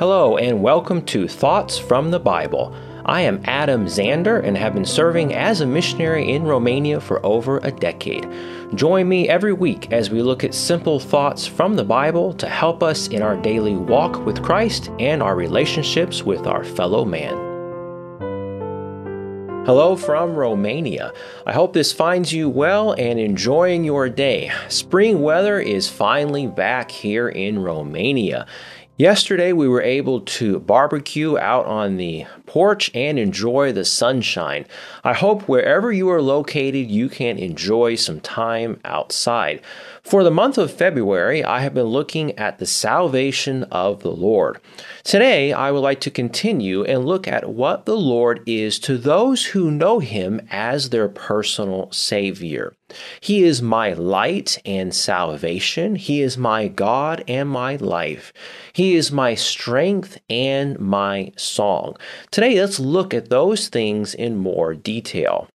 Hello and welcome to Thoughts from the Bible. I am Adam Zander and have been serving as a missionary in Romania for over a decade. Join me every week as we look at simple thoughts from the Bible to help us in our daily walk with Christ and our relationships with our fellow man. Hello from Romania. I hope this finds you well and enjoying your day. Spring weather is finally back here in Romania. Yesterday, we were able to barbecue out on the porch and enjoy the sunshine. I hope wherever you are located, you can enjoy some time outside. For the month of February, I have been looking at the salvation of the Lord. Today, I would like to continue and look at what the Lord is to those who know Him as their personal Savior. He is my light and salvation. He is my God and my life. He is my strength and my song. Today, let's look at those things in more detail.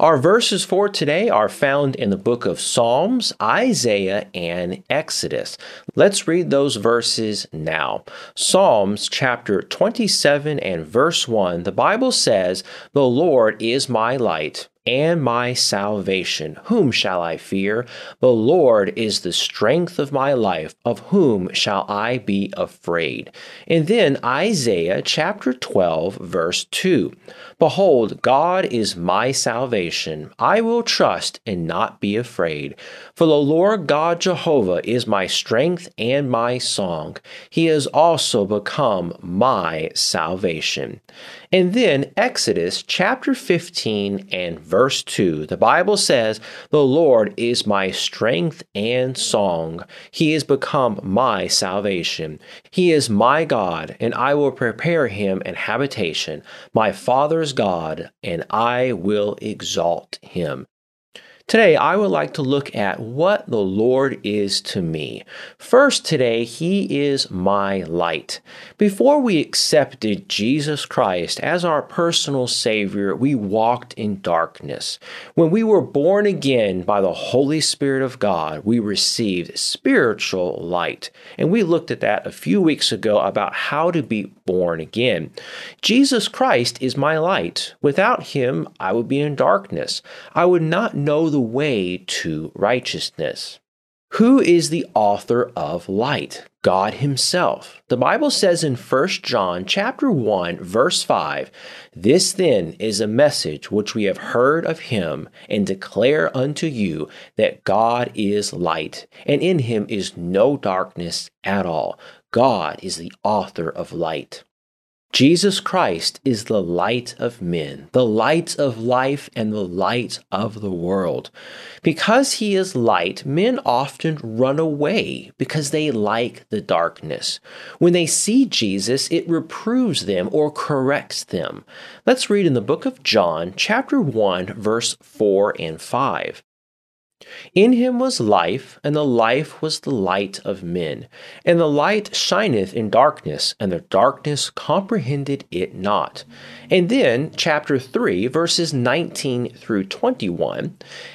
Our verses for today are found in the book of Psalms, Isaiah, and Exodus. Let's read those verses now. Psalms chapter 27 and verse 1, the Bible says, "The Lord is my light and my salvation. Whom shall I fear? The Lord is the strength of my life. Of whom shall I be afraid?" And then Isaiah chapter 12, verse 2. "Behold, God is my salvation. I will trust and not be afraid. For the Lord God Jehovah is my strength and my song. He has also become my salvation." And then Exodus chapter 15 and verse 2, the Bible says, "The Lord is my strength and song. He has become my salvation. He is my God, and I will prepare him an habitation, my Father's God, and I will exalt him." Today, I would like to look at what the Lord is to me. First, today, He is my light. Before we accepted Jesus Christ as our personal Savior, we walked in darkness. When we were born again by the Holy Spirit of God, we received spiritual light. And we looked at that a few weeks ago about how to be born again. Jesus Christ is my light. Without Him, I would be in darkness. I would not know the way to righteousness. Who is the author of light? God Himself. The Bible says in 1 John chapter 1, verse 5, "This then is a message which we have heard of Him and declare unto you that God is light, and in Him is no darkness at all." God is the author of light. Jesus Christ is the light of men, the light of life, and the light of the world. Because He is light, men often run away because they like the darkness. When they see Jesus, it reproves them or corrects them. Let's read in the book of John, chapter 1, verse 4 and 5. "In Him was life, and the life was the light of men. And the light shineth in darkness, and the darkness comprehended it not." And then, chapter 3, verses 19 through 21,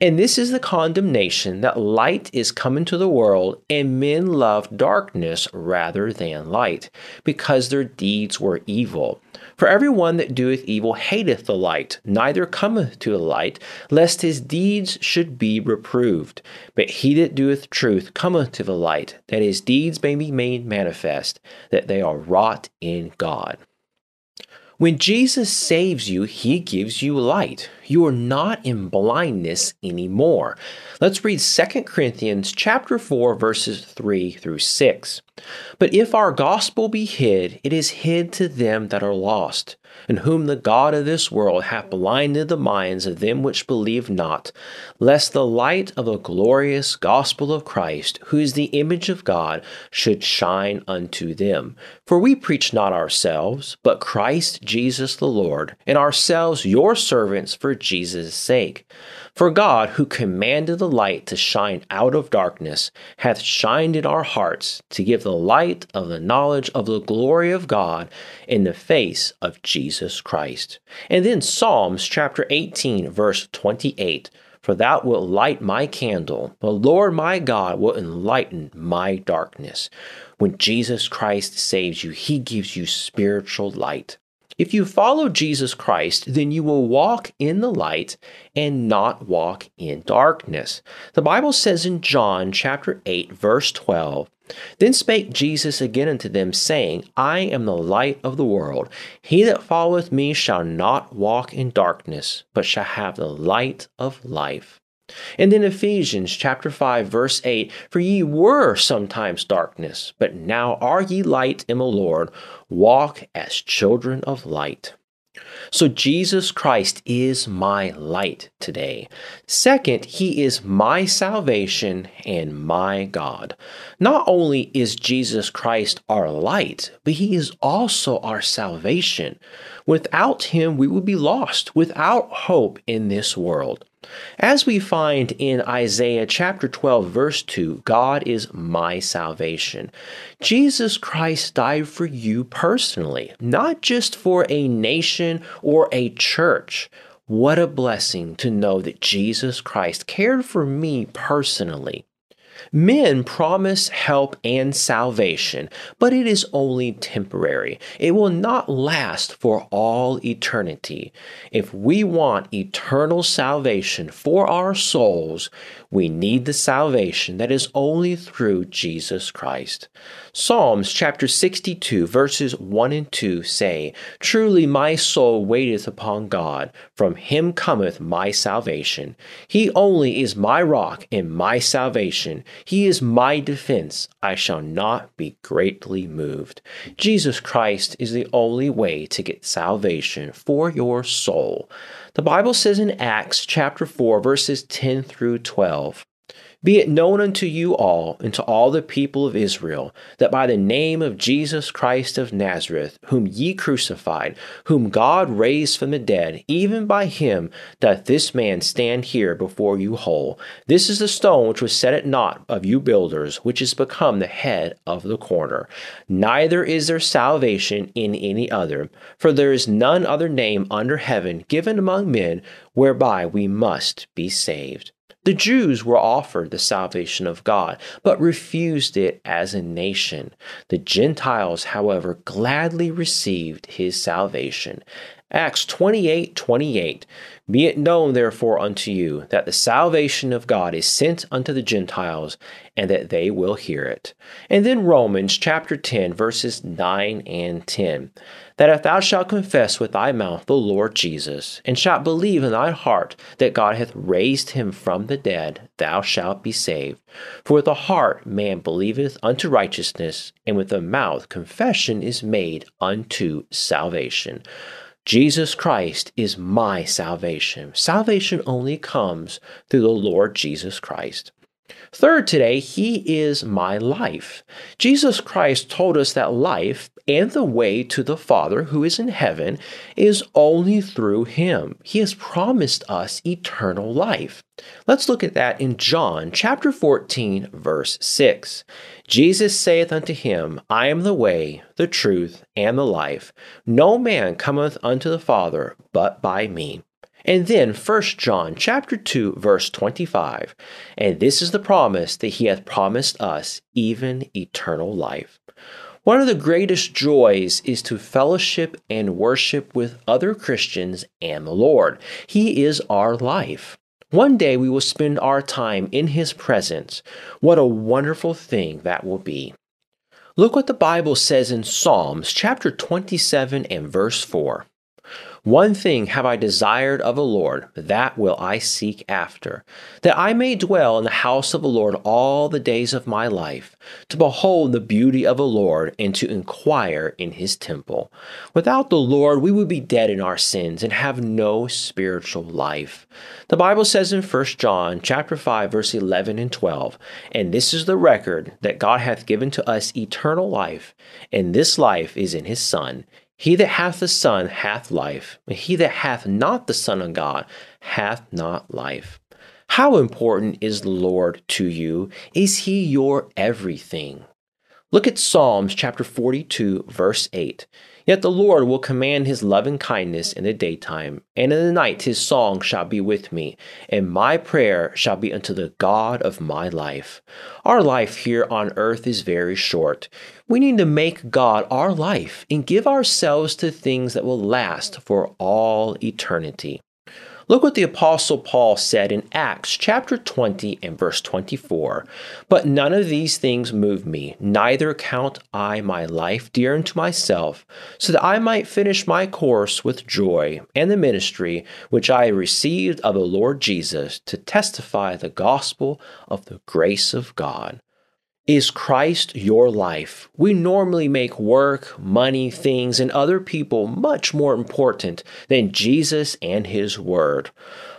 "And this is the condemnation, that light is come into the world, and men love darkness rather than light, because their deeds were evil. For everyone that doeth evil hateth the light, neither cometh to the light, lest his deeds should be reproved. But he that doeth truth cometh to the light, that his deeds may be made manifest, that they are wrought in God." When Jesus saves you, He gives you light. You are not in blindness anymore. Let's read 2 Corinthians chapter 4, verses 3 through 6. "But if our gospel be hid, it is hid to them that are lost, in whom the God of this world hath blinded the minds of them which believe not, lest the light of the glorious gospel of Christ, who is the image of God, should shine unto them. For we preach not ourselves, but Christ Jesus the Lord, and ourselves your servants for Jesus' sake. For God, who commanded the light to shine out of darkness, hath shined in our hearts to give the light of the knowledge of the glory of God in the face of Jesus Christ." And then Psalms chapter 18, verse 28, for thou wilt light my candle. The Lord my God will enlighten my darkness. When Jesus Christ saves you, he gives you spiritual light. If you follow Jesus Christ, then you will walk in the light and not walk in darkness. The Bible says in John chapter 8, verse 12, Then spake Jesus again unto them, saying, I am the light of the world. He that followeth me shall not walk in darkness, but shall have the light of life. And then Ephesians chapter 5, verse 8, For ye were sometimes darkness, but now are ye light in the Lord. Walk as children of light. So Jesus Christ is my light today. Second, he is my salvation and my God. Not only is Jesus Christ our light, but he is also our salvation. Without him, we would be lost, without hope in this world. As we find in Isaiah chapter 12, verse 2, God is my salvation. Jesus Christ died for you personally, not just for a nation or a church. What a blessing to know that Jesus Christ cared for me personally. Men promise help and salvation, but it is only temporary. It will not last for all eternity. If we want eternal salvation for our souls, we need the salvation that is only through Jesus Christ. Psalms chapter 62, verses 1 and 2 say, Truly my soul waiteth upon God. From him cometh my salvation. He only is my rock and my salvation. He is my defense. I shall not be greatly moved. Jesus Christ is the only way to get salvation for your soul. The Bible says in Acts chapter 4, verses 10 through 12, Be it known unto you all and to all the people of Israel, that by the name of Jesus Christ of Nazareth, whom ye crucified, whom God raised from the dead, even by him doth this man stand here before you whole. This is the stone which was set at naught of you builders, which is become the head of the corner. Neither is there salvation in any other, for there is none other name under heaven given among men, whereby we must be saved. The Jews were offered the salvation of God, but refused it as a nation. The Gentiles, however, gladly received his salvation. Acts 28:28. Be it known therefore unto you that the salvation of God is sent unto the Gentiles, and that they will hear it. And then Romans chapter 10, verses 9 and 10. That if thou shalt confess with thy mouth the Lord Jesus, and shalt believe in thine heart that God hath raised him from the dead, thou shalt be saved. For with the heart man believeth unto righteousness, and with the mouth confession is made unto salvation. Jesus Christ is my salvation. Salvation only comes through the Lord Jesus Christ. Third, today, he is my life. Jesus Christ told us that life and the way to the Father who is in heaven is only through him. He has promised us eternal life. Let's look at that in John chapter 14, verse 6. Jesus saith unto him, I am the way, the truth, and the life. No man cometh unto the Father but by me. And then 1 John chapter 2, verse 25. And this is the promise that he hath promised us, even eternal life. One of the greatest joys is to fellowship and worship with other Christians and the Lord. He is our life. One day we will spend our time in his presence. What a wonderful thing that will be. Look what the Bible says in Psalms chapter 27 and verse 4. One thing have I desired of the Lord, that will I seek after, that I may dwell in the house of the Lord all the days of my life, to behold the beauty of the Lord, and to inquire in his temple. Without the Lord, we would be dead in our sins and have no spiritual life. The Bible says in 1 John chapter 5, verse 11 and 12, And this is the record that God hath given to us eternal life, and this life is in his Son. He that hath the Son hath life, and he that hath not the Son of God hath not life. How important is the Lord to you? Is he your everything? Look at Psalms chapter 42, verse 8. Yet the Lord will command his loving kindness in the daytime, and in the night his song shall be with me, and my prayer shall be unto the God of my life. Our life here on earth is very short. We need to make God our life and give ourselves to things that will last for all eternity. Look what the Apostle Paul said in Acts chapter 20 and verse 24. But none of these things move me, neither count I my life dear unto myself, so that I might finish my course with joy and the ministry which I received of the Lord Jesus to testify the gospel of the grace of God. Is Christ your life? We normally make work, money, things, and other people much more important than Jesus and His Word.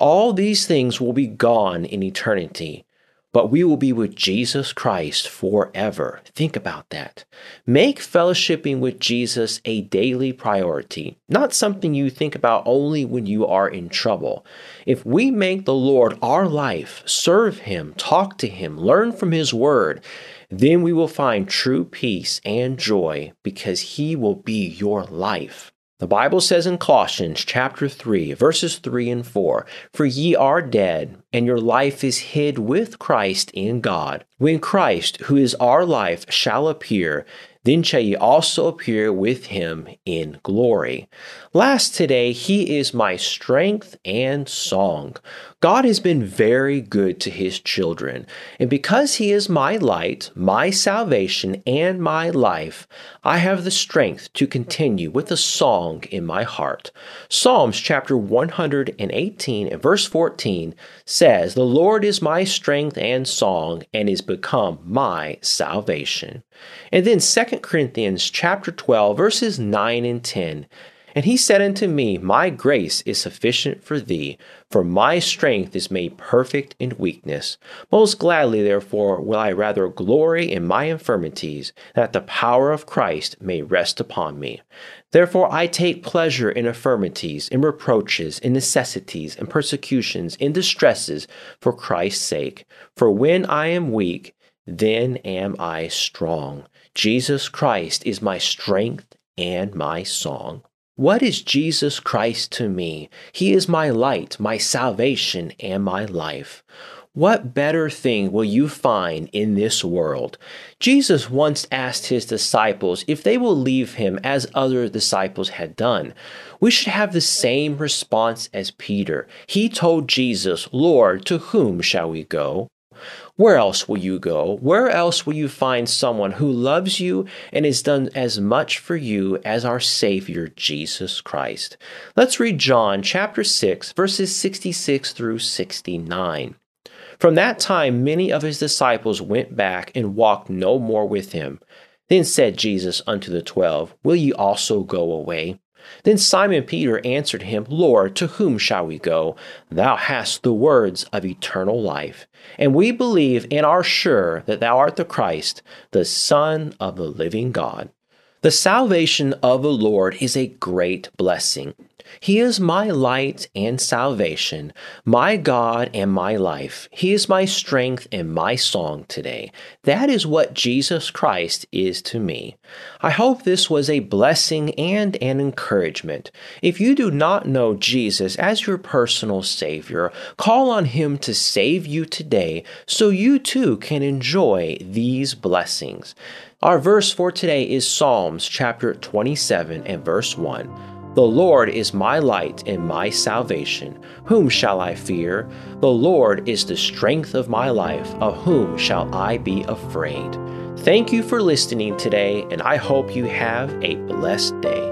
All these things will be gone in eternity, but we will be with Jesus Christ forever. Think about that. Make fellowshipping with Jesus a daily priority, not something you think about only when you are in trouble. If we make the Lord our life, serve Him, talk to Him, learn from His Word, then we will find true peace and joy because He will be your life. The Bible says in Colossians chapter 3, verses 3 and 4, For ye are dead, and your life is hid with Christ in God. When Christ, who is our life, shall appear, then shall ye also appear with him in glory. Last today, he is my strength and song. God has been very good to his children, and because he is my light, my salvation, and my life, I have the strength to continue with a song in my heart. Psalms chapter 118 and verse 14 says, The Lord is my strength and song, and is become my salvation. And then 2 Corinthians chapter 12, verses 9 and 10. And he said unto me, My grace is sufficient for thee, for my strength is made perfect in weakness. Most gladly, therefore, will I rather glory in my infirmities, that the power of Christ may rest upon me. Therefore, I take pleasure in infirmities, in reproaches, in necessities, in persecutions, in distresses, for Christ's sake. For when I am weak, then am I strong. Jesus Christ is my strength and my song. What is Jesus Christ to me? He is my light, my salvation, and my life. What better thing will you find in this world? Jesus once asked his disciples if they will leave him as other disciples had done. We should have the same response as Peter. He told Jesus, Lord, to whom shall we go? Where else will you go? Where else will you find someone who loves you and has done as much for you as our Savior, Jesus Christ? Let's read John chapter 6, verses 66 through 69. From that time, many of his disciples went back and walked no more with him. Then said Jesus unto the 12, Will ye also go away? Then Simon Peter answered him, Lord, to whom shall we go? Thou hast the words of eternal life, and we believe and are sure that thou art the Christ, the Son of the living God. The salvation of the Lord is a great blessing. He is my light and salvation, my God and my life. He is my strength and my song today. That is what Jesus Christ is to me. I hope this was a blessing and an encouragement. If you do not know Jesus as your personal Savior, call on Him to save you today so you too can enjoy these blessings. Our verse for today is Psalms chapter 27 and verse 1. The Lord is my light and my salvation. Whom shall I fear? The Lord is the strength of my life. Of whom shall I be afraid? Thank you for listening today, and I hope you have a blessed day.